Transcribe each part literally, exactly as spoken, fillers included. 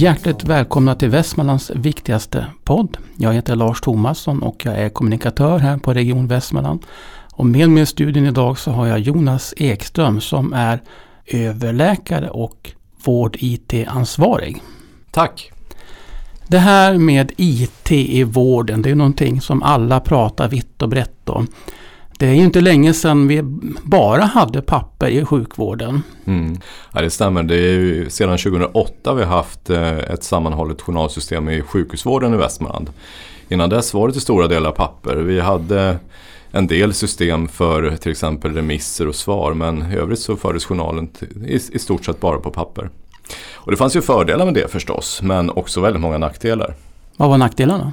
Hjärtligt välkomna till Västmanlands viktigaste podd. Jag heter Lars Thomasson och jag är kommunikatör här på Region Västmanland. Och med mig i studien idag så har jag Jonas Ekström som är överläkare och vård-I T-ansvarig. Tack! Det här med I T i vården, det är någonting som alla pratar vitt och brett om. Det är ju inte länge sedan vi bara hade papper i sjukvården. Mm. Ja, det stämmer. Det är ju sedan tjugohundraåtta vi har haft ett sammanhållet journalsystem i sjukhusvården i Västmanland. Innan dess var det till stora delar papper. Vi hade en del system för till exempel remisser och svar, men i övrigt så fördes journalen i stort sett bara på papper. Och det fanns ju fördelar med det förstås, men också väldigt många nackdelar. Vad var nackdelarna?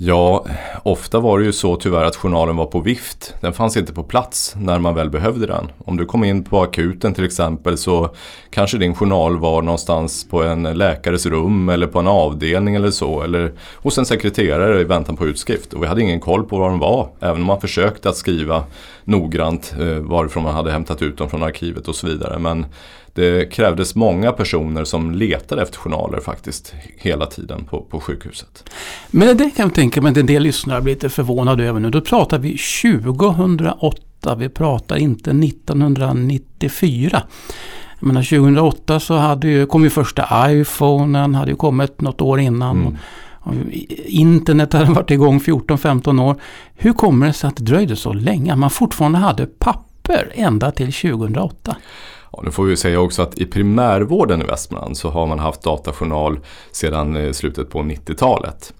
Ja, ofta var det ju så tyvärr att journalen var på vift. Den fanns inte på plats när man väl behövde den. Om du kom in på akuten till exempel så kanske din journal var någonstans på en läkares rum eller på en avdelning eller så. Eller hos en sekreterare i väntan på utskrift. Och vi hade ingen koll på var den var. Även om man försökte att skriva noggrant varifrån man hade hämtat ut dem från arkivet och så vidare. Men det krävdes många personer som letade efter journaler faktiskt hela tiden på, på sjukhuset. Men det kan jag tänka mig att en del lyssnare blir lite förvånade över nu. Då pratar vi tjugohundraåtta, vi pratar inte nittonhundranittiofyra. Jag menar, tjugohundraåtta så hade ju, kom ju första iPhonen, hade ju kommit något år innan. Mm. Internet hade varit igång fjorton femton år. Hur kommer det sig att det dröjde så länge? Man fortfarande hade papper ända till tjugohundraåtta. Ja, nu får vi säga också att i primärvården i Västmanland så har man haft datajournal sedan slutet på nittiotalet.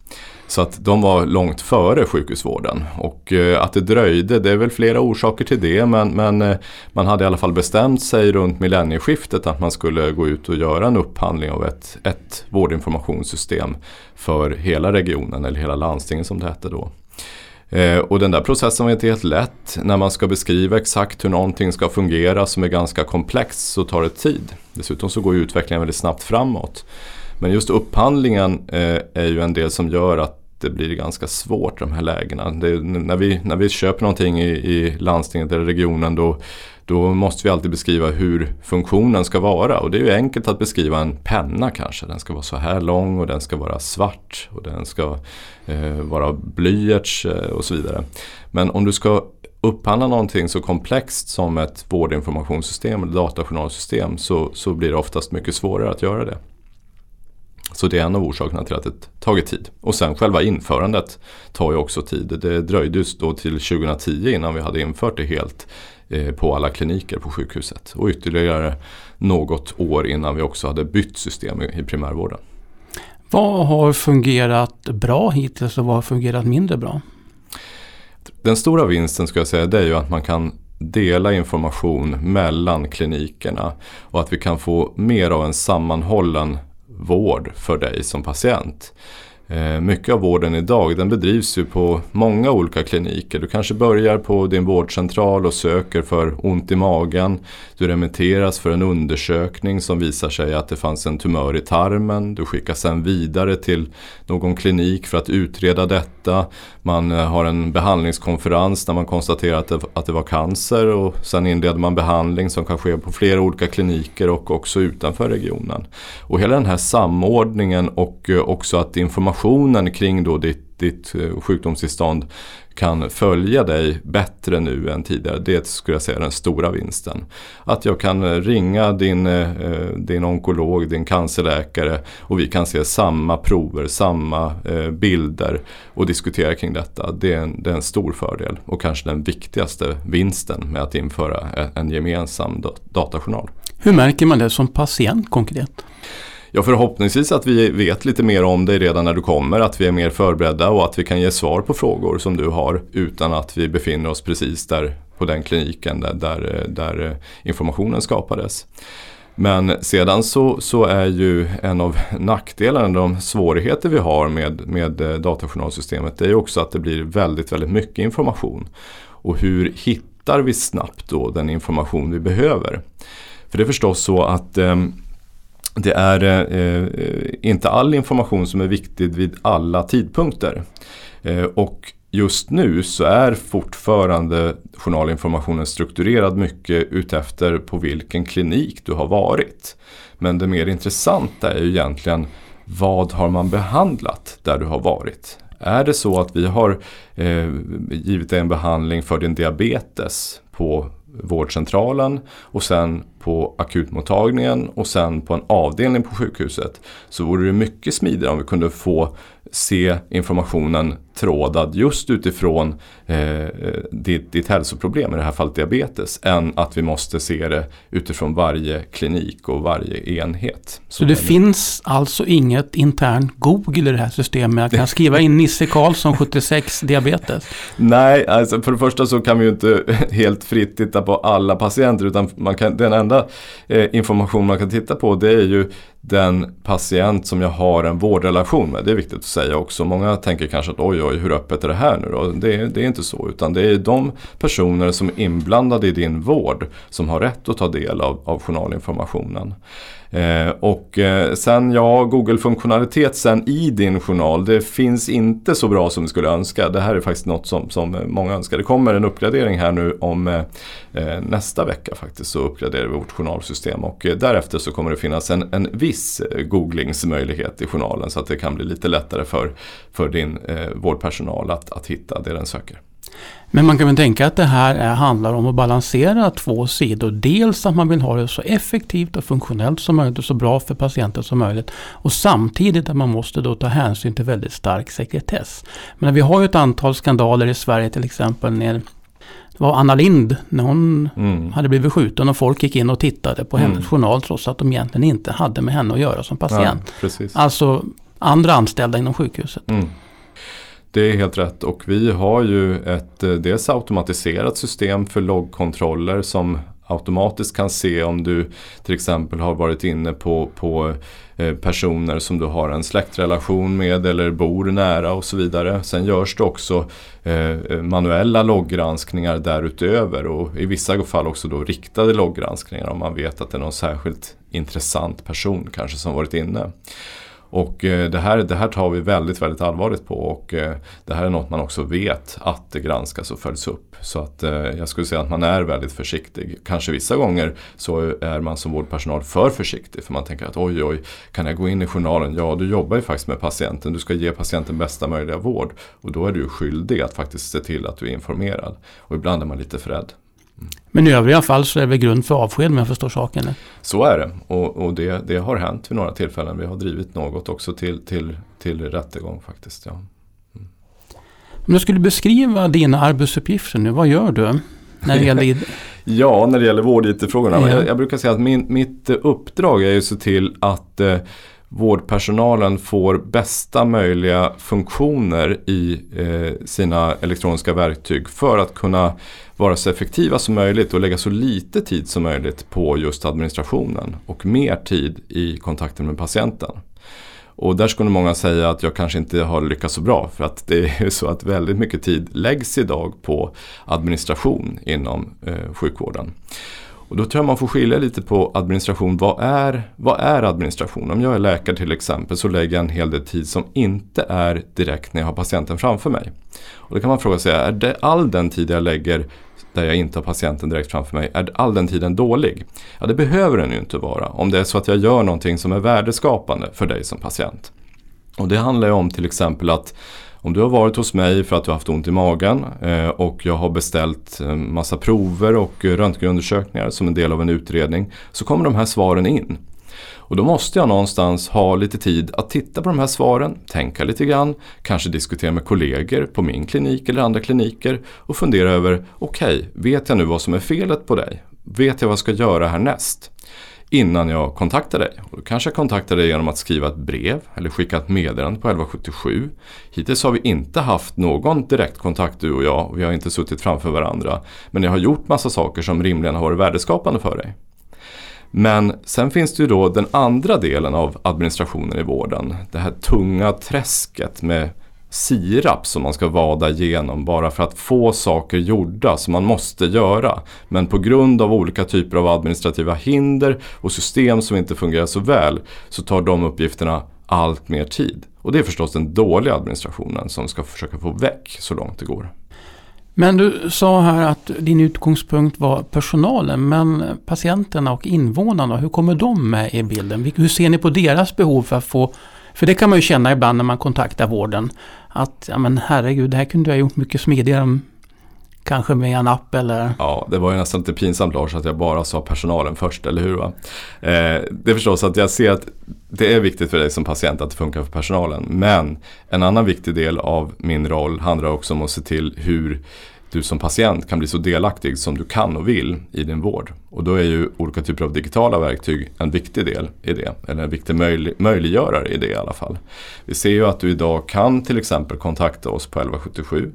Så att de var långt före sjukhusvården. Och att det dröjde, det är väl flera orsaker till det. Men, men man hade i alla fall bestämt sig runt millennieskiftet att man skulle gå ut och göra en upphandling av ett, ett vårdinformationssystem för hela regionen eller hela landstingen som det hette då. Och den där processen var inte helt lätt. När man ska beskriva exakt hur någonting ska fungera som är ganska komplext så tar det tid. Dessutom så går utvecklingen väldigt snabbt framåt. Men just upphandlingen är ju en del som gör att det blir ganska svårt i de här lägena. Det, när, vi, när vi köper någonting i, i landstinget eller regionen då, då måste vi alltid beskriva hur funktionen ska vara. Och det är ju enkelt att beskriva en penna kanske. Den ska vara så här lång och den ska vara svart och den ska eh, vara blyerts och så vidare. Men om du ska upphandla någonting så komplext som ett vårdinformationssystem eller datajournalsystem så, så blir det oftast mycket svårare att göra det. Så det är en av orsakerna till att det tagit tid. Och sen själva införandet tar ju också tid. Det dröjde just då till tjugohundratio innan vi hade infört det helt på alla kliniker på sjukhuset. Och ytterligare något år innan vi också hade bytt system i primärvården. Vad har fungerat bra hittills och vad har fungerat mindre bra? Den stora vinsten ska jag säga det är ju att man kan dela information mellan klinikerna. Och att vi kan få mer av en sammanhållen vård för dig som patient. Mycket av vården idag den bedrivs ju på många olika kliniker. Du kanske börjar på din vårdcentral och söker för ont i magen. Du remitteras för en undersökning som visar sig att det fanns en tumör i tarmen. Du skickas sen vidare till någon klinik för att utreda detta. Man har en behandlingskonferens där man konstaterar att det, att det var cancer och sen inleder man behandling som kan ske på flera olika kliniker och också utanför regionen. Och hela den här samordningen och också att information kring då ditt, ditt sjukdomstillstånd kan följa dig bättre nu än tidigare. Det skulle jag säga är den stora vinsten. Att jag kan ringa din, din onkolog, din cancerläkare och vi kan se samma prover, samma bilder och diskutera kring detta. Det är en, det är en stor fördel och kanske den viktigaste vinsten med att införa en gemensam datajournal. Hur märker man det som patient konkret? Ja, förhoppningsvis att vi vet lite mer om dig redan när du kommer, att vi är mer förberedda och att vi kan ge svar på frågor som du har utan att vi befinner oss precis där på den kliniken där, där, där informationen skapades. Men sedan så, så är ju en av nackdelarna, de svårigheter vi har med, med datajournalsystemet, det är ju också att det blir väldigt, väldigt mycket information. Och hur hittar vi snabbt då den information vi behöver? För det är förstås så att eh, Det är eh, inte all information som är viktig vid alla tidpunkter. Eh, och just nu så är fortfarande journalinformationen strukturerad mycket utefter på vilken klinik du har varit. Men det mer intressanta är ju egentligen vad har man behandlat där du har varit? Är det så att vi har eh, givit en behandling för din diabetes på vårdcentralen och sen på akutmottagningen och sen på en avdelning på sjukhuset, så vore det mycket smidigare om vi kunde få se informationen trådad just utifrån eh, ditt, ditt hälsoproblem, i det här fallet diabetes, än att vi måste se det utifrån varje klinik och varje enhet. Så, så det finns alltså inget intern Google i det här systemet? Jag kan skriva in Nisse Karlsson sjuttiosex diabetes? Nej, alltså för det första så kan vi ju inte helt fritt titta på alla patienter, utan man kan, den enda eh, information man kan titta på, det är ju den patient som jag har en vårdrelation med. Det är viktigt att säga också. Många tänker kanske att oj, oj, hur öppet är det här nu då? Det, det är inte så, utan det är de personer som är inblandade i din vård som har rätt att ta del av, av journalinformationen. Eh, och eh, sen, ja, Google-funktionalitet sen i din journal, det finns inte så bra som vi skulle önska. Det här är faktiskt något som, som många önskar. Det kommer en uppgradering här nu om eh, nästa vecka faktiskt, så uppgraderar vi vårt journalsystem, och eh, därefter så kommer det finnas en, en viss googlingsmöjlighet i journalen, så att det kan bli lite lättare för, för din eh, vårdpersonal att, att hitta det den söker. Men man kan väl tänka att det här är, handlar om att balansera två sidor. Dels att man vill ha det så effektivt och funktionellt som möjligt och så bra för patienten som möjligt. Och samtidigt att man måste då ta hänsyn till väldigt stark sekretess. Men vi har ju ett antal skandaler i Sverige, till exempel när var Anna Lind, när hon mm. hade blivit skjuten, och folk gick in och tittade på mm. hennes journal trots att de egentligen inte hade med henne att göra som patient. Ja, alltså andra anställda inom sjukhuset. Mm. Det är helt rätt, och vi har ju ett dels automatiserat system för loggkontroller som automatiskt kan se om du till exempel har varit inne på, på personer som du har en släktrelation med eller bor nära och så vidare. Sen görs det också eh, manuella loggranskningar därutöver, och i vissa fall också då riktade loggranskningar om man vet att det är någon särskilt intressant person kanske som varit inne. Och det här, det här tar vi väldigt, väldigt allvarligt på, och det här är något man också vet att det granskas och följs upp. Så att jag skulle säga att man är väldigt försiktig. Kanske vissa gånger så är man som vårdpersonal för försiktig, för man tänker att oj, oj, kan jag gå in i journalen? Ja, du jobbar ju faktiskt med patienten, du ska ge patienten bästa möjliga vård, och då är du skyldig att faktiskt se till att du är informerad, och ibland är man lite för rädd. Men i övriga fall så är det grund för avsked, men jag förstår saken. Eller? Så är det, och, och det, det har hänt vid några tillfällen. Vi har drivit något också till, till, till rättegång faktiskt. Ja. Mm. Om du skulle beskriva dina arbetsuppgifter nu, vad gör du? När det gäller... ja, när det gäller vård-I T-frågorna. Ja. Jag, jag brukar säga att min, mitt uppdrag är ju så till att eh, vårdpersonalen får bästa möjliga funktioner i eh, sina elektroniska verktyg för att kunna vara så effektiva som möjligt och lägga så lite tid som möjligt på just administrationen och mer tid i kontakten med patienten. Och där skulle många säga att jag kanske inte har lyckats så bra, för att det är ju så att väldigt mycket tid läggs idag på administration inom eh, sjukvården. Och då tror jag man får skilja lite på administration. Vad är, vad är administration? Om jag är läkare till exempel, så lägger jag en hel del tid som inte är direkt när jag har patienten framför mig. Och då kan man fråga sig, är det all den tid jag lägger där jag inte har patienten direkt framför mig, är all den tiden dålig? Ja, det behöver den ju inte vara, om det är så att jag gör någonting som är värdeskapande för dig som patient. Och det handlar ju om till exempel att om du har varit hos mig för att du har haft ont i magen och jag har beställt massa prover och röntgenundersökningar som en del av en utredning, så kommer de här svaren in. Och då måste jag någonstans ha lite tid att titta på de här svaren, tänka lite grann, kanske diskutera med kollegor på min klinik eller andra kliniker och fundera över, okej, okay, vet jag nu vad som är felet på dig? Vet jag vad jag ska göra härnäst? Innan jag kontaktar dig. Och då kanske jag kontaktar dig genom att skriva ett brev eller skicka ett meddelande på elva sjuttiosju. Hittills har vi inte haft någon direktkontakt du och jag, och vi har inte suttit framför varandra. Men jag har gjort massa saker som rimligen har varit värdeskapande för dig. Men sen finns det ju då den andra delen av administrationen i vården. Det här tunga träsket med sirap som man ska vada igenom bara för att få saker gjorda som man måste göra. Men på grund av olika typer av administrativa hinder och system som inte fungerar så väl, så tar de uppgifterna allt mer tid. Och det är förstås den dåliga administrationen som ska försöka få väck så långt det går. Men du sa här att din utgångspunkt var personalen, men patienterna och invånarna, hur kommer de med i bilden? Hur ser ni på deras behov för att få För det kan man ju känna ibland när man kontaktar vården. Att, ja men herregud, det här kunde jag ha gjort mycket smidigare. Kanske med en app eller... Ja, det var ju nästan lite pinsamt, Lars, att jag bara sa personalen först, eller hur va? Eh, det är förstås att jag ser att det är viktigt för dig som patient att det funkar för personalen. Men en annan viktig del av min roll handlar också om att se till hur du som patient kan bli så delaktig som du kan och vill i din vård. Och då är ju olika typer av digitala verktyg en viktig del i det. Eller en viktig möjlig, möjliggörare i det i alla fall. Vi ser ju att du idag kan till exempel kontakta oss på elva sjuttiosju.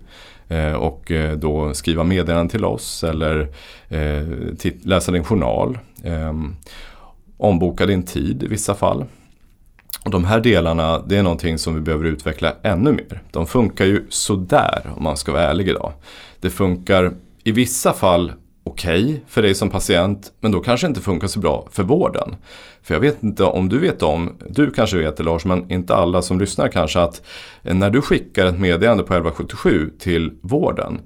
Och då skriva meddelanden till oss eller tit- läsa din journal. Omboka din tid i vissa fall. Och de här delarna, det är någonting som vi behöver utveckla ännu mer. De funkar ju sådär om man ska vara ärlig idag. Det funkar i vissa fall okej okay för dig som patient, men då kanske inte funkar så bra för vården. För jag vet inte om du vet om, du kanske vet det, Lars, men inte alla som lyssnar kanske, att när du skickar ett meddelande på elva sjuttiosju till vården,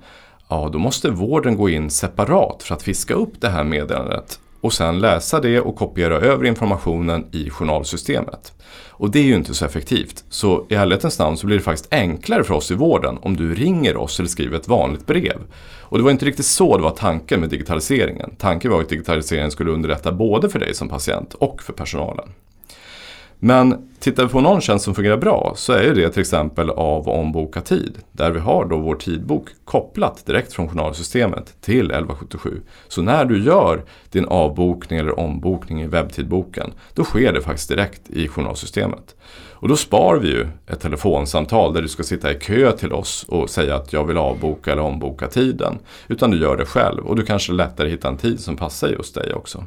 ja då måste vården gå in separat för att fiska upp det här meddelandet. Och sen läsa det och kopiera över informationen i journalsystemet. Och det är ju inte så effektivt. Så i ärlighetens namn så blir det faktiskt enklare för oss i vården om du ringer oss eller skriver ett vanligt brev. Och det var inte riktigt så det var tanken med digitaliseringen. Tanken var att digitaliseringen skulle underlätta både för dig som patient och för personalen. Men tittar vi på någon tjänst som fungerar bra så är det till exempel av omboka tid. Där vi har då vår tidbok kopplat direkt från journalsystemet till elva sjuttiosju. Så när du gör din avbokning eller ombokning i webbtidboken, då sker det faktiskt direkt i journalsystemet. Och då sparar vi ju ett telefonsamtal där du ska sitta i kö till oss och säga att jag vill avboka eller omboka tiden. Utan du gör det själv och du kanske lättare hittar en tid som passar just dig också.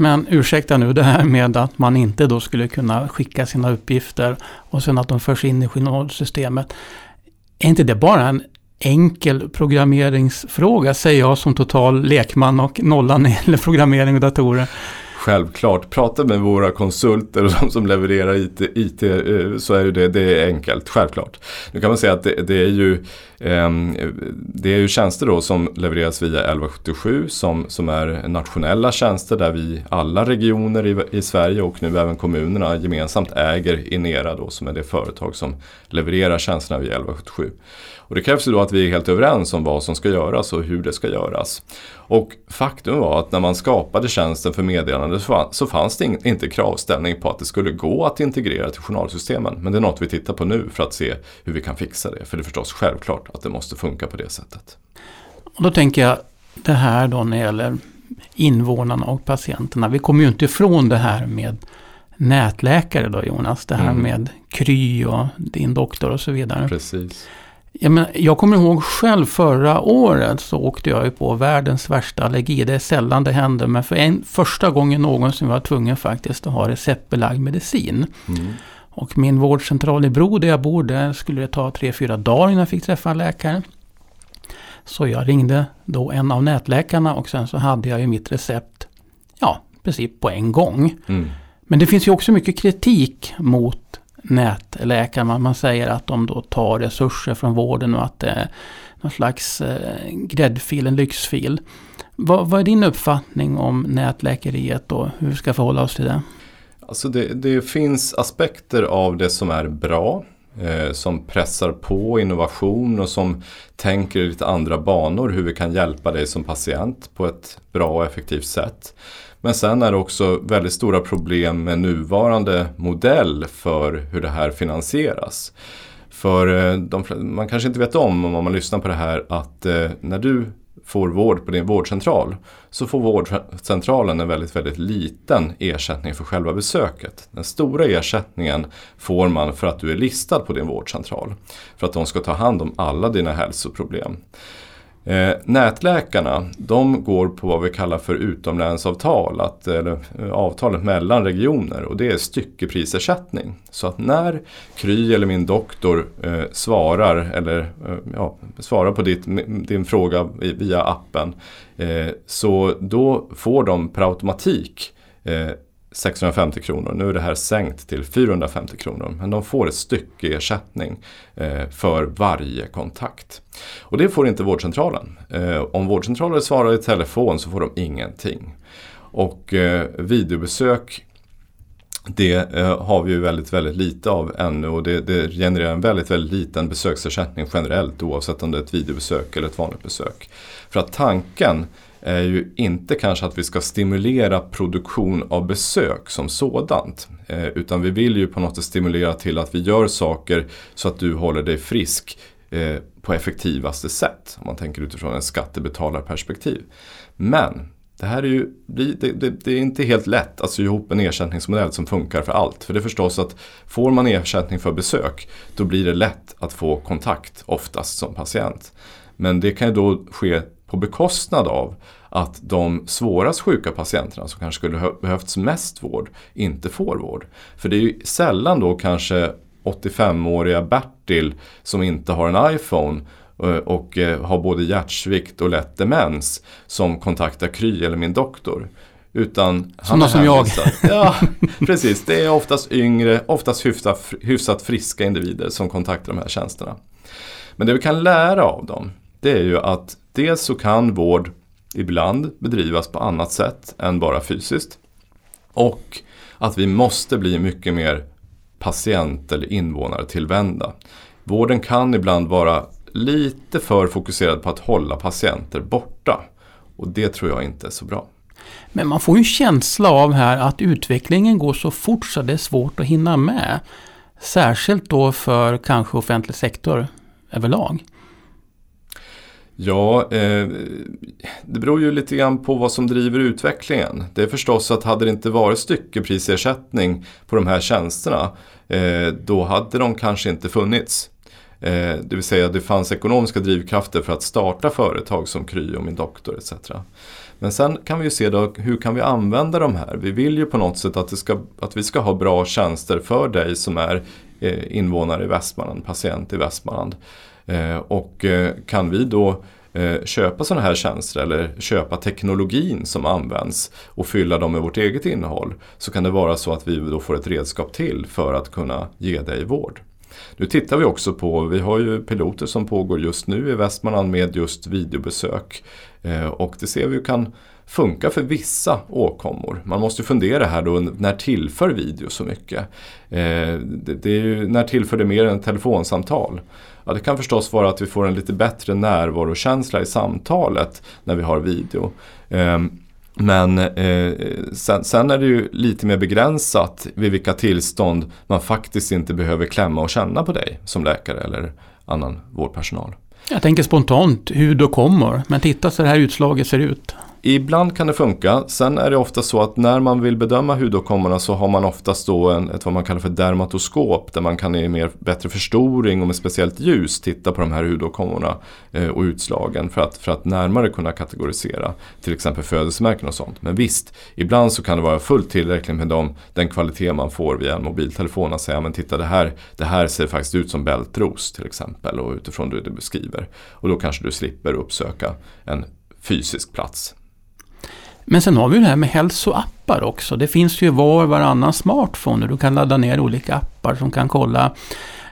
Men ursäkta nu det här med att man inte då skulle kunna skicka sina uppgifter och sen att de förs in i journalsystemet. Är inte det bara en enkel programmeringsfråga, säger jag som total lekman och nollan eller programmering och datorer? Självklart. Prata med våra konsulter och de som levererar I T, I T så är det, det är enkelt. Självklart. Nu kan man säga att det, det, är, ju, eh, det är ju tjänster då som levereras via elva sjuttiosju som, som är nationella tjänster där vi alla regioner i, i Sverige och nu även kommunerna gemensamt äger Inera då, som är det företag som levererar tjänsterna via elva sjuttiosju. Och det krävs ju då att vi är helt överens om vad som ska göras och hur det ska göras. Och faktum var att när man skapade tjänsten för meddelande så fanns det inte kravställning på att det skulle gå att integrera till journalsystemen. Men det är något vi tittar på nu för att se hur vi kan fixa det. För det är förstås självklart att det måste funka på det sättet. Och då tänker jag det här då när det gäller invånarna och patienterna. Vi kommer ju inte ifrån det här med nätläkare då, Jonas. Det här mm. med Kry och din doktor och så vidare. Precis. Ja, men jag kommer ihåg själv förra året så åkte jag ju på världens värsta allergi. Det är sällan det händer, men för en, första gången någonsin var jag tvungen faktiskt att ha receptbelagd medicin. Mm. Och min vårdcentral i Bro där jag bor, där skulle det ta tre, fyra dagar innan jag fick träffa en läkare. Så jag ringde då en av nätläkarna och sen så hade jag ju mitt recept, ja, precis på en gång. Mm. Men det finns ju också mycket kritik mot nätläkarna. Man säger att de då tar resurser från vården och att det är någon slags eh, gräddfil, en lyxfil. Va, vad är din uppfattning om nätläkeriet och hur ska vi förhålla oss till det? Alltså det, det finns aspekter av det som är bra, eh, som pressar på innovation och som tänker i lite andra banor hur vi kan hjälpa dig som patient på ett bra och effektivt sätt. Men sen är det också väldigt stora problem med nuvarande modell för hur det här finansieras. För de, man kanske inte vet om, om man lyssnar på det här, att när du får vård på din vårdcentral så får vårdcentralen en väldigt, väldigt liten ersättning för själva besöket. Den stora ersättningen får man för att du är listad på din vårdcentral. För att de ska ta hand om alla dina hälsoproblem. Eh, nätläkarna, de går på vad vi kallar för utomlänsavtal, att, eller avtalet mellan regioner, och det är styckeprisersättning. Så att när Kry eller min doktor eh, svarar, eller, eh, ja, svarar på ditt, din fråga via appen, eh, så då får de per automatik eh, sexhundrafemtio kronor. Nu är det här sänkt till fyrahundrafemtio kronor. Men de får ett stycke ersättning för varje kontakt. Och det får inte vårdcentralen. Om vårdcentralen svarar i telefon så får de ingenting. Och videobesök Det eh, har vi ju väldigt, väldigt lite av ännu, och det, det genererar en väldigt, väldigt liten besöksersättning generellt, oavsett om det är ett videobesök eller ett vanligt besök. För att tanken är ju inte kanske att vi ska stimulera produktion av besök som sådant. Eh, utan vi vill ju på något sätt stimulera till att vi gör saker så att du håller dig frisk eh, på effektivaste sätt. Om man tänker utifrån en skattebetalarperspektiv. Men det här är ju det, det, det är inte helt lätt att sy ihop en ersättningsmodell som funkar för allt. För det är förstås att får man ersättning för besök, då blir det lätt att få kontakt oftast som patient. Men det kan ju då ske på bekostnad av att de svårast sjuka patienterna som kanske skulle behövts mest vård inte får vård. För det är ju sällan då kanske åttiofemåriga Bertil som inte har en iPhone och har både hjärtsvikt och lätt demens som kontaktar Kry eller Min Doktor. Utan som någon som jag. Ja, precis. Det är oftast yngre, oftast hyfsat, hyfsat friska individer som kontaktar de här tjänsterna. Men det vi kan lära av dem, det är ju att dels så kan vård ibland bedrivas på annat sätt än bara fysiskt. Och att vi måste bli mycket mer patient- eller invånartillvända. Vården kan ibland vara lite för fokuserad på att hålla patienter borta. Och det tror jag inte är så bra. Men man får ju en känsla av här att utvecklingen går så fort så det är svårt att hinna med. Särskilt då för kanske offentlig sektor överlag. Ja, eh, det beror ju lite grann på vad som driver utvecklingen. Det är förstås att hade det inte varit styckeprisersättning på de här tjänsterna, eh, då hade de kanske inte funnits. Eh, det vill säga det fanns ekonomiska drivkrafter för att starta företag som Kry och Min Doktor et cetera. Men sen kan vi ju se då, hur kan vi använda de här? Vi vill ju på något sätt att, det ska, att vi ska ha bra tjänster för dig som är eh, invånare i Västmanland, patient i Västmanland. Och kan vi då köpa sådana här tjänster eller köpa teknologin som används och fylla dem med vårt eget innehåll, så kan det vara så att vi då får ett redskap till för att kunna ge dig vård. Nu tittar vi också på, vi har ju piloter som pågår just nu i Västmanland med just videobesök, och det ser vi ju kan funkar för vissa åkommor. Man måste fundera här då, när tillför video så mycket? Eh, det, det är ju, när tillför det mer än telefonsamtal? Ja, det kan förstås vara att vi får en lite bättre närvarokänsla i samtalet när vi har video. Eh, men eh, sen, sen är det ju lite mer begränsat vid vilka tillstånd man faktiskt inte behöver klämma och känna på dig som läkare eller annan vårdpersonal. Jag tänker spontant hur du kommer, men titta så det här utslaget ser ut. Ibland kan det funka. Sen är det ofta så att när man vill bedöma hudåkommorna så har man oftast då en, ett vad man kallar för dermatoskop, där man kan i mer bättre förstoring och med speciellt ljus titta på de här hudåkommorna eh, och utslagen för att, för att närmare kunna kategorisera till exempel födelsemärken och sånt. Men visst, ibland så kan det vara fullt tillräckligt med dem, den kvalitet man får via en mobiltelefon att säga, men titta det här, det här ser faktiskt ut som bältros till exempel, och utifrån det du beskriver. Och då kanske du slipper uppsöka en fysisk plats. Men sen har vi ju det här med hälsoappar också. Det finns ju var och varannan smartphone. Du kan ladda ner olika appar som kan kolla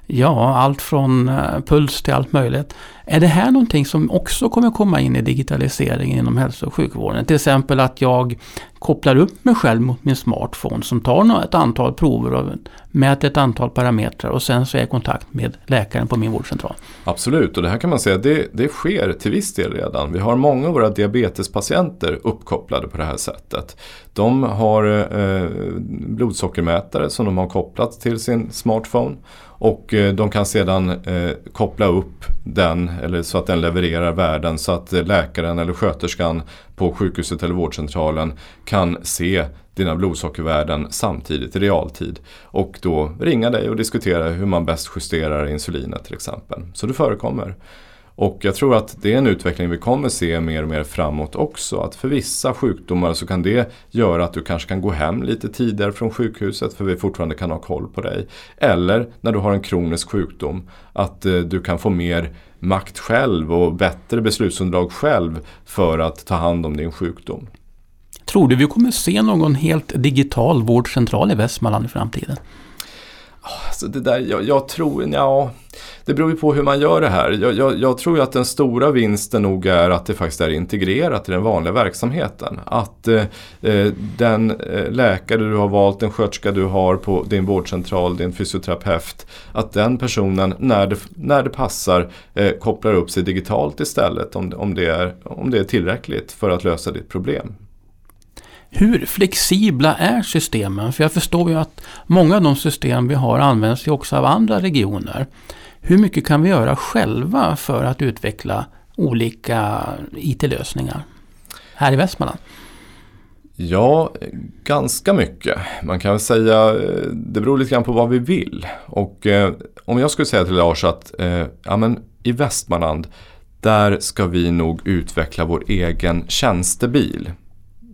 ja, allt från puls till allt möjligt. Är det här någonting som också kommer komma in i digitaliseringen inom hälso- och sjukvården? Till exempel att jag kopplar upp mig själv mot min smartphone som tar ett antal prover och mäter ett antal parametrar, och sen så är jag i kontakt med läkaren på min vårdcentral. Absolut, och det här kan man säga, det, det sker till viss del redan. Vi har många av våra diabetespatienter uppkopplade på det här sättet. De har eh, blodsockermätare som de har kopplat till sin smartphone, och eh, de kan sedan eh, koppla upp den eller så att den levererar värden så att läkaren eller sköterskan på sjukhuset eller vårdcentralen kan se dina blodsockervärden samtidigt i realtid, och då ringa dig och diskutera hur man bäst justerar insulinet till exempel. Så det förekommer. Och jag tror att det är en utveckling vi kommer se mer och mer framåt också. Att för vissa sjukdomar så kan det göra att du kanske kan gå hem lite tidigare från sjukhuset, för vi fortfarande kan ha koll på dig. Eller när du har en kronisk sjukdom, att du kan få mer makt själv och bättre beslutsunderlag själv för att ta hand om din sjukdom. Tror du vi kommer se någon helt digital vårdcentral i Västmanland i framtiden? Alltså det där, jag, jag tror, ja, det beror ju på hur man gör det här. Jag, jag, jag tror ju att den stora vinsten nog är att det faktiskt är integrerat i den vanliga verksamheten. Att eh, den läkare du har valt, den sköterska du har på din vårdcentral, din fysioterapeut, att den personen när det, när det passar eh, kopplar upp sig digitalt istället om, om, det är, om det är tillräckligt för att lösa ditt problem. Hur flexibla är systemen? För jag förstår ju att många av de system vi har används ju också av andra regioner. Hur mycket kan vi göra själva för att utveckla olika I T-lösningar här i Västmanland? Ja, ganska mycket. Man kan väl säga, det beror lite grann på vad vi vill. Och eh, om jag skulle säga till Lars att eh, ja, men i Västmanland, där ska vi nog utveckla vår egen tjänstebil.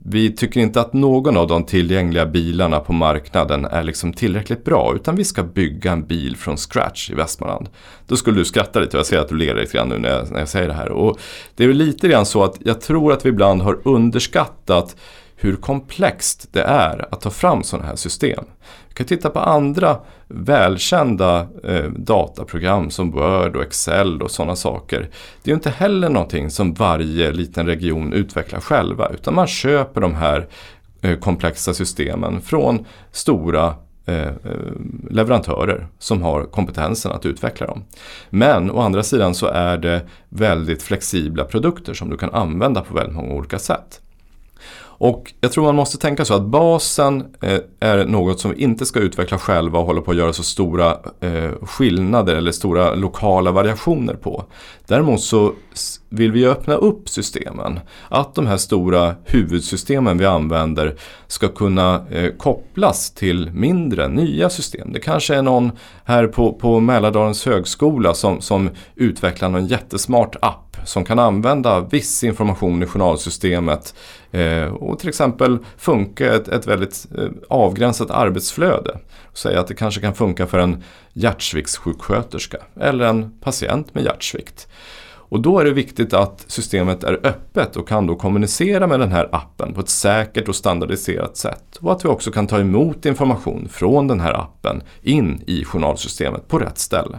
Vi tycker inte att någon av de tillgängliga bilarna på marknaden är liksom tillräckligt bra, utan vi ska bygga en bil från scratch i Västmanland. Då skulle du skratta lite, jag ser att du ler lite grann nu när jag, när jag säger det här. Och det är väl lite grann så att jag tror att vi ibland har underskattat hur komplext det är att ta fram sådana här system. Vi kan titta på andra välkända eh, dataprogram som Word och Excel och sådana saker. Det är ju inte heller någonting som varje liten region utvecklar själva, utan man köper de här eh, komplexa systemen från stora eh, leverantörer som har kompetensen att utveckla dem. Men å andra sidan så är det väldigt flexibla produkter som du kan använda på väldigt många olika sätt. Och jag tror man måste tänka så att basen är något som vi inte ska utveckla själva och hålla på att göra så stora skillnader eller stora lokala variationer på. Däremot så vill vi öppna upp systemen. Att de här stora huvudsystemen vi använder ska kunna kopplas till mindre, nya system. Det kanske är någon här på, på Mälardalens högskola som, som utvecklar någon jättesmart app som kan använda viss information i journalsystemet eh, och till exempel funka ett, ett väldigt eh, avgränsat arbetsflöde. Säga att det kanske kan funka för en hjärtsviktssjuksköterska eller en patient med hjärtsvikt. Och då är det viktigt att systemet är öppet och kan då kommunicera med den här appen på ett säkert och standardiserat sätt. Och att vi också kan ta emot information från den här appen in i journalsystemet på rätt ställe.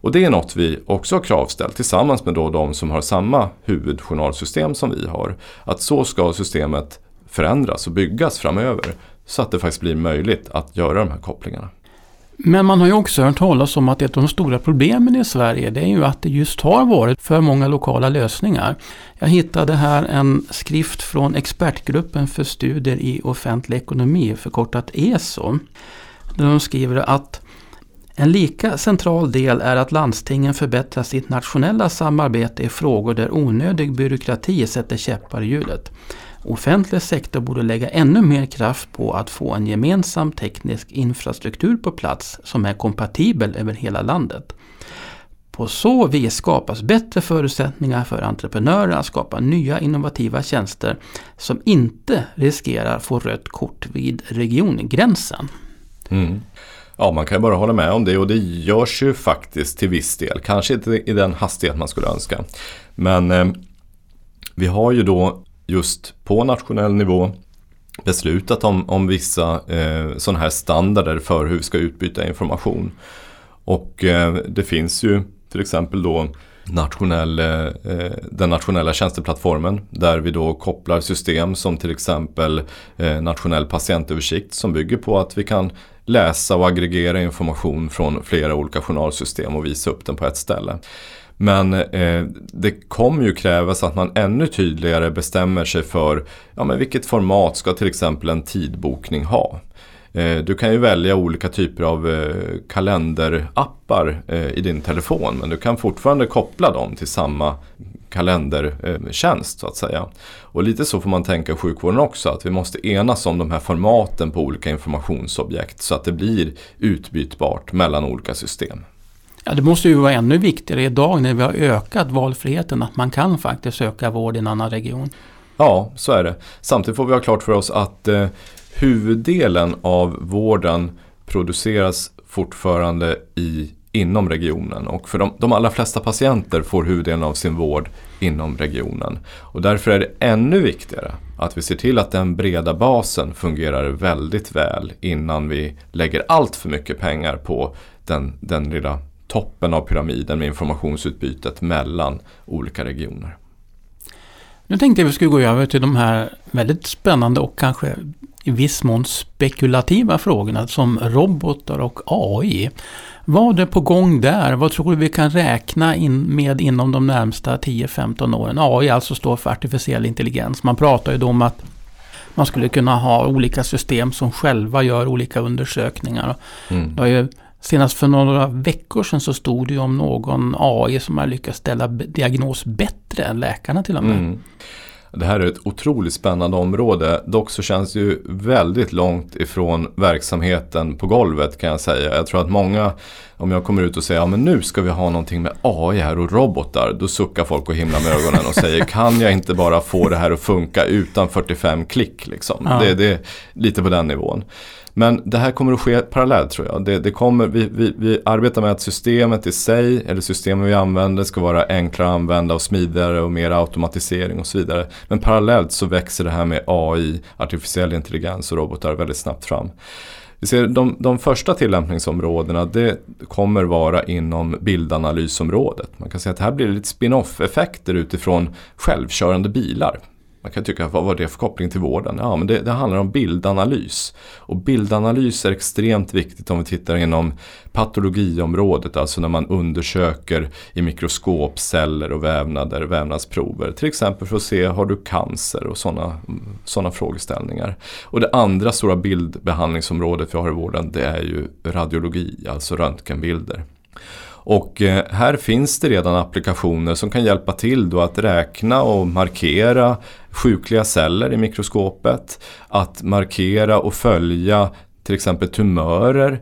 Och det är något vi också har kravställt tillsammans med då de som har samma huvudjournalsystem som vi har. Att så ska systemet förändras och byggas framöver så att det faktiskt blir möjligt att göra de här kopplingarna. Men man har ju också hört talas om att ett av de stora problemen i Sverige, det är ju att det just har varit för många lokala lösningar. Jag hittade här en skrift från expertgruppen för studier i offentlig ekonomi, förkortat E S O. Där de skriver att en lika central del är att landstingen förbättrar sitt nationella samarbete i frågor där onödig byråkrati sätter käppar i hjulet. Offentlig sektor borde lägga ännu mer kraft på att få en gemensam teknisk infrastruktur på plats som är kompatibel över hela landet. På så vis skapas bättre förutsättningar för entreprenörer att skapa nya innovativa tjänster som inte riskerar att få rött kort vid regiongränsen. Mm. Ja, man kan ju bara hålla med om det, och det görs ju faktiskt till viss del. Kanske inte i den hastighet man skulle önska. Men eh, vi har ju då just på nationell nivå beslutat om, om vissa eh, sådana här standarder för hur vi ska utbyta information. Och eh, det finns ju till exempel då nationell, eh, den nationella tjänsteplattformen där vi då kopplar system som till exempel eh, nationell patientöversikt som bygger på att vi kan läsa och aggregera information från flera olika journalsystem och visa upp den på ett ställe. Men eh, det kommer ju krävas att man ännu tydligare bestämmer sig för ja, men vilket format ska till exempel en tidbokning ha. Eh, du kan ju välja olika typer av eh, kalenderappar eh, i din telefon, men du kan fortfarande koppla dem till samma kalendertjänst så att säga. Och lite så får man tänka i sjukvården också, att vi måste enas om de här formaten på olika informationsobjekt så att det blir utbytbart mellan olika system. Ja, det måste ju vara ännu viktigare idag när vi har ökat valfriheten att man kan faktiskt söka vård i en annan region. Ja, så är det. Samtidigt får vi ha klart för oss att eh, huvuddelen av vården produceras fortfarande i inom regionen, och för de, de allra flesta patienter får huvuddelen av sin vård inom regionen. Och därför är det ännu viktigare att vi ser till att den breda basen fungerar väldigt väl innan vi lägger allt för mycket pengar på den, den lilla toppen av pyramiden med informationsutbytet mellan olika regioner. Nu tänkte jag att vi skulle gå över till de här väldigt spännande och kanske i viss mån spekulativa frågorna som robotar och A I. Vad är på gång där? Vad tror du vi kan räkna in med inom de närmsta tio till femton åren? A I alltså står för artificiell intelligens. Man pratar ju då om att man skulle kunna ha olika system som själva gör olika undersökningar. Mm. Det har ju senast för några veckor sedan så stod det ju om någon A I som har lyckats ställa diagnos bättre än läkarna till och med. Mm. Det här är ett otroligt spännande område. Dock så känns det ju väldigt långt ifrån verksamheten på golvet, kan jag säga. Jag tror att många, om jag kommer ut och säger ja, men nu ska vi ha någonting med A I här och robotar, då suckar folk och himlar med ögonen och säger kan jag inte bara få det här att funka utan fyrtiofem klick liksom. Ja. Det, det är lite på den nivån. Men det här kommer att ske parallellt, tror jag. Det, det kommer, vi, vi, vi arbetar med att systemet i sig, eller systemen vi använder, ska vara enklare att använda och smidigare och mer automatisering och så vidare. Men parallellt så växer det här med A I, artificiell intelligens och robotar väldigt snabbt fram. Vi ser de, de första tillämpningsområdena, det kommer vara inom bildanalysområdet. Man kan säga att här blir det lite spin-off-effekter utifrån självkörande bilar. Man kan tycka, vad var det för koppling till vården? Ja, men det, det handlar om bildanalys. Och bildanalys är extremt viktigt om vi tittar inom patologiområdet. Alltså när man undersöker i mikroskop, celler och vävnader, vävnadsprover. Till exempel för att se, har du cancer och sådana sådana frågeställningar. Och det andra stora bildbehandlingsområdet vi har i vården, det är ju radiologi, alltså röntgenbilder. Och här finns det redan applikationer som kan hjälpa till då att räkna och markera sjukliga celler i mikroskopet. Att markera och följa till exempel tumörer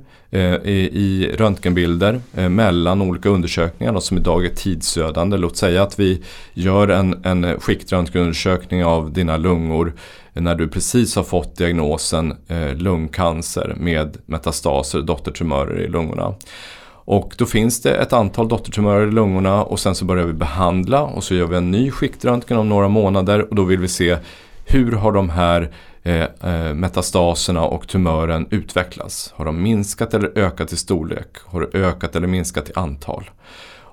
i röntgenbilder mellan olika undersökningar som idag är tidsödande. Låt säga att vi gör en, en skiktröntgenundersökning av dina lungor när du precis har fått diagnosen lungcancer med metastaser, dottertumörer i lungorna. Och då finns det ett antal dottertumörer i lungorna och sen så börjar vi behandla och så gör vi en ny skiktröntgen om några månader och då vill vi se hur har de här eh, metastaserna och tumören utvecklats. Har de minskat eller ökat i storlek? Har de ökat eller minskat i antal?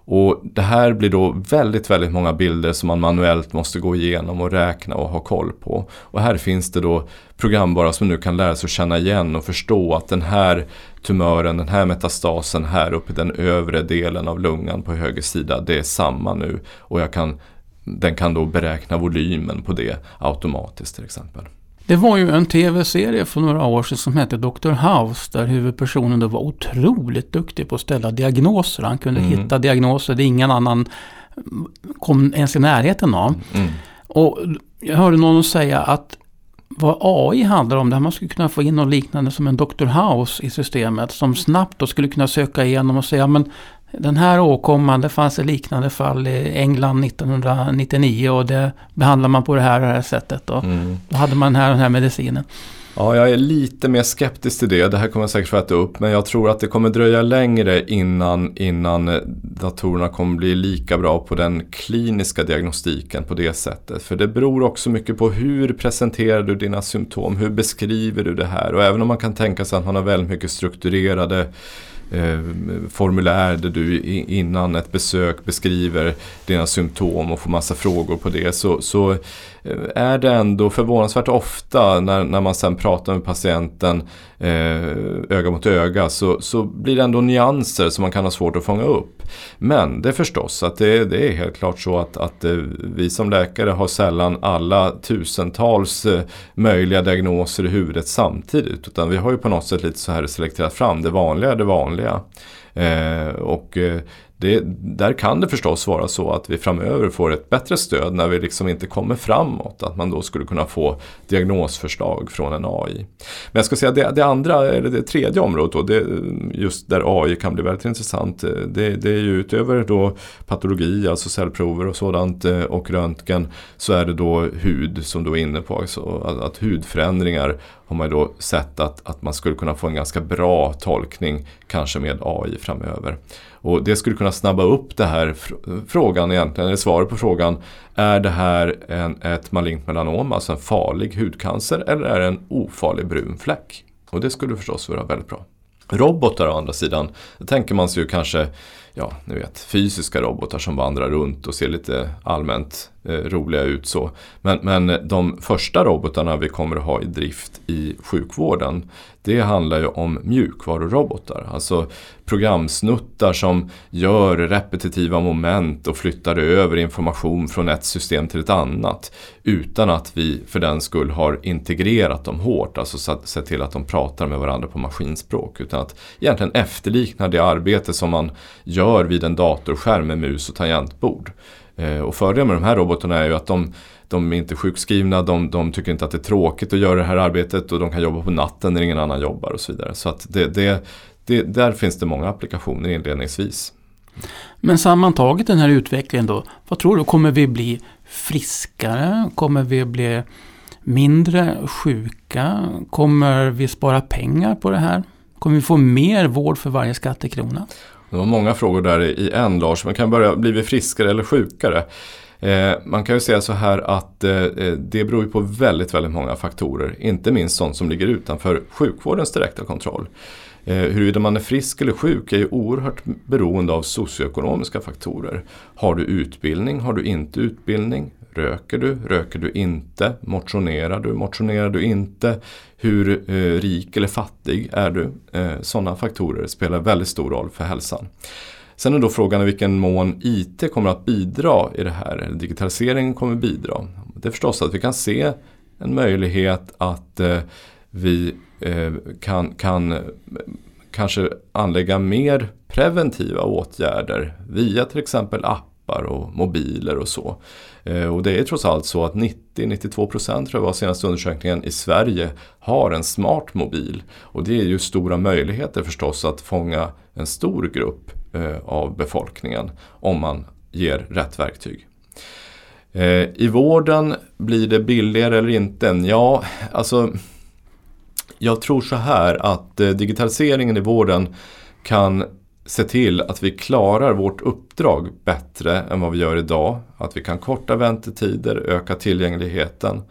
Och det här blir då väldigt, väldigt många bilder som man manuellt måste gå igenom och räkna och ha koll på. Och här finns det då programvara som nu kan lära sig att känna igen och förstå att den här tumören, den här metastasen här uppe i den övre delen av lungan på höger sida, det är samma nu. Och jag kan, den kan då beräkna volymen på det automatiskt till exempel. Det var ju en tv-serie för några år sedan som hette doktor House där huvudpersonen då var otroligt duktig på att ställa diagnoser. Han kunde mm. hitta diagnoser det ingen annan kom ens i närheten av. Mm. Och jag hörde någon säga att vad A I handlar om, där man skulle kunna få in något liknande som en doktor House i systemet som snabbt då skulle kunna söka igenom och säga men den här åkomman, det fanns ett liknande fall i England nittonhundranittionio och det behandlar man på det här, det här sättet. Och mm. då hade man den här, den här medicinen. Ja, jag är lite mer skeptisk till det. Det här kommer jag säkert fäta upp. Men jag tror att det kommer dröja längre innan, innan datorerna kommer bli lika bra på den kliniska diagnostiken på det sättet. För det beror också mycket på hur presenterar du dina symptom? Hur beskriver du det här? Och även om man kan tänka sig att man har väldigt mycket strukturerade formulär där du innan ett besök beskriver dina symptom och får massa frågor på det, så, så är det ändå förvånansvärt ofta när, när man sen pratar med patienten eh, öga mot öga så, så blir det ändå nyanser som man kan ha svårt att fånga upp. Men det är förstås att det, det är helt klart så att, att vi som läkare har sällan alla tusentals möjliga diagnoser i huvudet samtidigt, utan vi har ju på något sätt lite så här selekterat fram det vanliga, det vanliga Eh, och det, där kan det förstås vara så att vi framöver får ett bättre stöd när vi liksom inte kommer framåt, att man då skulle kunna få diagnosförslag från en A I. Men jag ska säga det, det andra eller det tredje området då, det, just där A I kan bli väldigt intressant, det, det är ju utöver då patologi, alltså cellprover och sådant och röntgen, så är det då hud som du är inne på, alltså att, att hudförändringar har man då sett att, att man skulle kunna få en ganska bra tolkning kanske med A I framöver. Och det skulle kunna snabba upp det här fr- frågan egentligen, eller svaret på frågan, är det här en, ett malignt melanom, alltså en farlig hudcancer, eller är det en ofarlig brun fläck? Och det skulle förstås vara väldigt bra. Robotar å andra sidan, då tänker man sig ju kanske, ja, ni vet, fysiska robotar som vandrar runt och ser lite allmänt eh, roliga ut så. Men, men de första robotarna vi kommer att ha i drift i sjukvården, det handlar ju om mjukvarurobotar. Alltså programsnuttar som gör repetitiva moment och flyttar över information från ett system till ett annat utan att vi för den skull har integrerat dem hårt, alltså sett till att de pratar med varandra på maskinspråk, utan att egentligen efterlikna det arbete som man gör vid en datorskärm med mus och tangentbord. Och fördelen med de här robotarna är ju att de, de är inte sjukskrivna, de, de tycker inte att det är tråkigt att göra det här arbetet och de kan jobba på natten när ingen annan jobbar och så vidare. Så att det, det, det, där finns det många applikationer inledningsvis. Men sammantaget den här utvecklingen då, vad tror du? Kommer vi bli friskare? Kommer vi bli mindre sjuka? Kommer vi spara pengar på det här? Kommer vi få mer vård för varje skattekrona? Det var många frågor där i en, Lars. Man kan börja, blir vi friskare eller sjukare? Eh, man kan ju säga så här att eh, det beror ju på väldigt, väldigt många faktorer. Inte minst sånt som ligger utanför sjukvårdens direkta kontroll. Eh, huruvida man är frisk eller sjuk är ju oerhört beroende av socioekonomiska faktorer. Har du utbildning? Har du inte utbildning? Röker du? Röker du inte? Motionerar du? Motionerar du inte? Hur eh, rik eller fattig är du? Eh, sådana faktorer spelar väldigt stor roll för hälsan. Sen är då frågan i vilken mån I T kommer att bidra i det här. Eller digitaliseringen kommer bidra. Det är förstås att vi kan se en möjlighet att eh, vi eh, kan, kan kanske anlägga mer preventiva åtgärder via till exempel app och mobiler och så. Och det är trots allt så att nittio till nittiotvå procent tror jag var senaste undersökningen i Sverige har en smart mobil. Och det är ju stora möjligheter förstås att fånga en stor grupp av befolkningen om man ger rätt verktyg. I vården blir det billigare eller inte? Ja, alltså jag tror så här att digitaliseringen i vården kan se till att vi klarar vårt uppdrag bättre än vad vi gör idag. Att vi kan korta väntetider, öka tillgängligheten.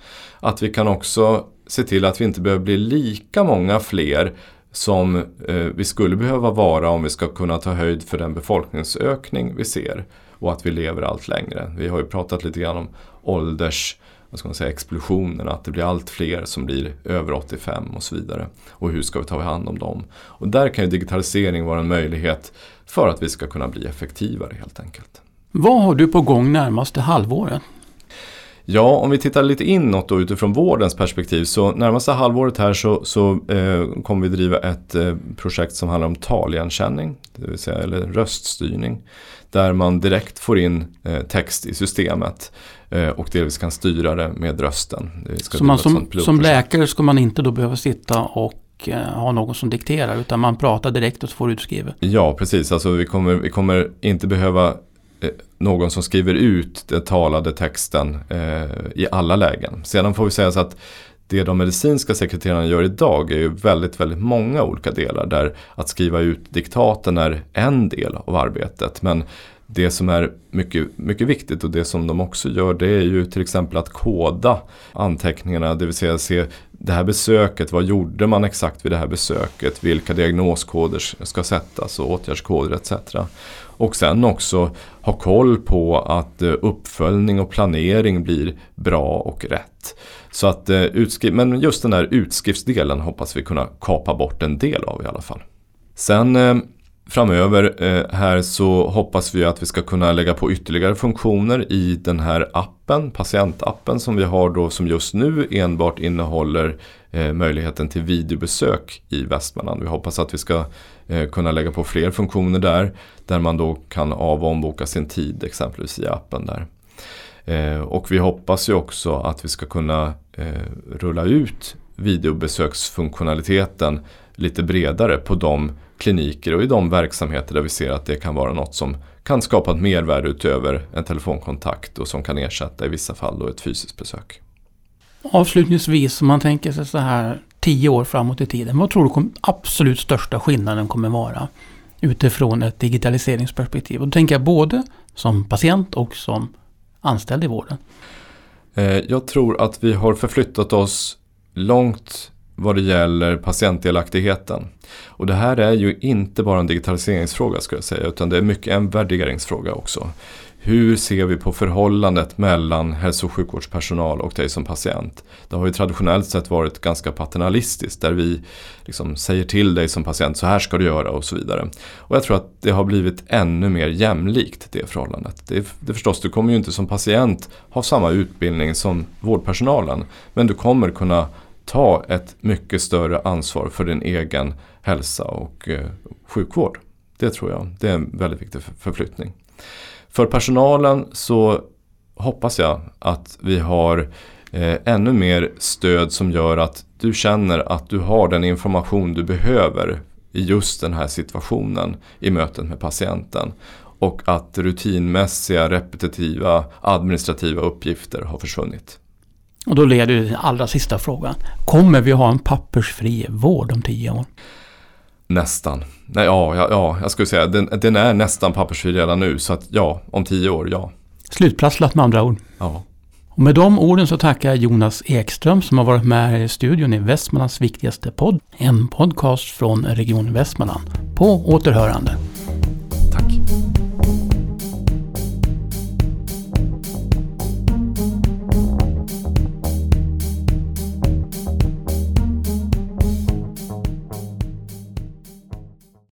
Att vi kan också se till att vi inte behöver bli lika många fler som eh, vi skulle behöva vara om vi ska kunna ta höjd för den befolkningsökning vi ser. Och att vi lever allt längre. Vi har ju pratat lite grann om ålders, vad ska man säga, explosionen, att det blir allt fler som blir över åttiofem och så vidare. Och hur ska vi ta hand om dem? Och där kan ju digitalisering vara en möjlighet för att vi ska kunna bli effektivare helt enkelt. Vad har du på gång närmaste halvåret? Ja, om vi tittar lite inåt då, utifrån vårdens perspektiv, så närmaste halvåret här så, så eh, kommer vi driva ett eh, projekt som handlar om taligenkänning, det vill säga, eller röststyrning, där man direkt får in eh, text i systemet eh, och delvis kan styra det med rösten. Det ska så man som, som läkare ska man inte då behöva sitta och ha någon som dikterar, utan man pratar direkt och så får utskrivet? Ja, precis. Alltså, vi, kommer, vi kommer inte behöva någon som skriver ut den talade texten eh, i alla lägen. Sedan får vi säga så att det de medicinska sekreterarna gör idag är ju väldigt, väldigt många olika delar, där att skriva ut diktaten är en del av arbetet. Men det som är mycket, mycket viktigt och det som de också gör, det är ju till exempel att koda anteckningarna, det vill säga se det här besöket, vad gjorde man exakt vid det här besöket, vilka diagnoskoder ska sättas och åtgärdskoder et cetera. Och sen också ha koll på att uppföljning och planering blir bra och rätt. Så att, men just den här utskriftsdelen hoppas vi kunna kapa bort en del av i alla fall. Sen framöver här så hoppas vi att vi ska kunna lägga på ytterligare funktioner i den här appen, patientappen som vi har då, som just nu enbart innehåller möjligheten till videobesök i Västmanland. Vi hoppas att vi ska kunna lägga på fler funktioner där, där man då kan av- och omboka sin tid exempelvis i appen där. Och vi hoppas ju också att vi ska kunna rulla ut videobesöksfunktionaliteten lite bredare på de kliniker och i de verksamheter där vi ser att det kan vara något som kan skapa ett mervärde utöver en telefonkontakt och som kan ersätta i vissa fall då ett fysiskt besök. Avslutningsvis, om man tänker sig så här tio år framåt i tiden, vad tror du den absolut största skillnaden kommer vara utifrån ett digitaliseringsperspektiv? Och då tänker jag både som patient och som anställd i vården. Jag tror att vi har förflyttat oss långt vad det gäller patientdelaktigheten. Och det här är ju inte bara en digitaliseringsfråga ska jag säga, utan det är mycket en värderingsfråga också. Hur ser vi på förhållandet mellan hälso- och sjukvårdspersonal och dig som patient? Det har ju traditionellt sett varit ganska paternalistiskt där vi liksom säger till dig som patient så här ska du göra och så vidare. Och jag tror att det har blivit ännu mer jämlikt det förhållandet. Det, det förstås, du kommer ju inte som patient ha samma utbildning som vårdpersonalen, men du kommer kunna ta ett mycket större ansvar för din egen hälsa och eh, sjukvård. Det tror jag, det är en väldigt viktig förflyttning. För personalen så hoppas jag att vi har eh, ännu mer stöd som gör att du känner att du har den information du behöver i just den här situationen i mötet med patienten. Och att rutinmässiga, repetitiva, administrativa uppgifter har försvunnit. Och då leder ju den allra sista frågan. Kommer vi ha en pappersfri vård om tio år? Nästan. Nej, ja, ja, ja, jag skulle säga den, den är nästan pappersfri redan nu, så att ja, om tio år, ja. Slutprasslat med andra ord. Ja. Och med de orden så tackar jag Jonas Ekström som har varit med i studion i Västmanlands viktigaste podd. En podcast från Region Västmanland. På återhörande.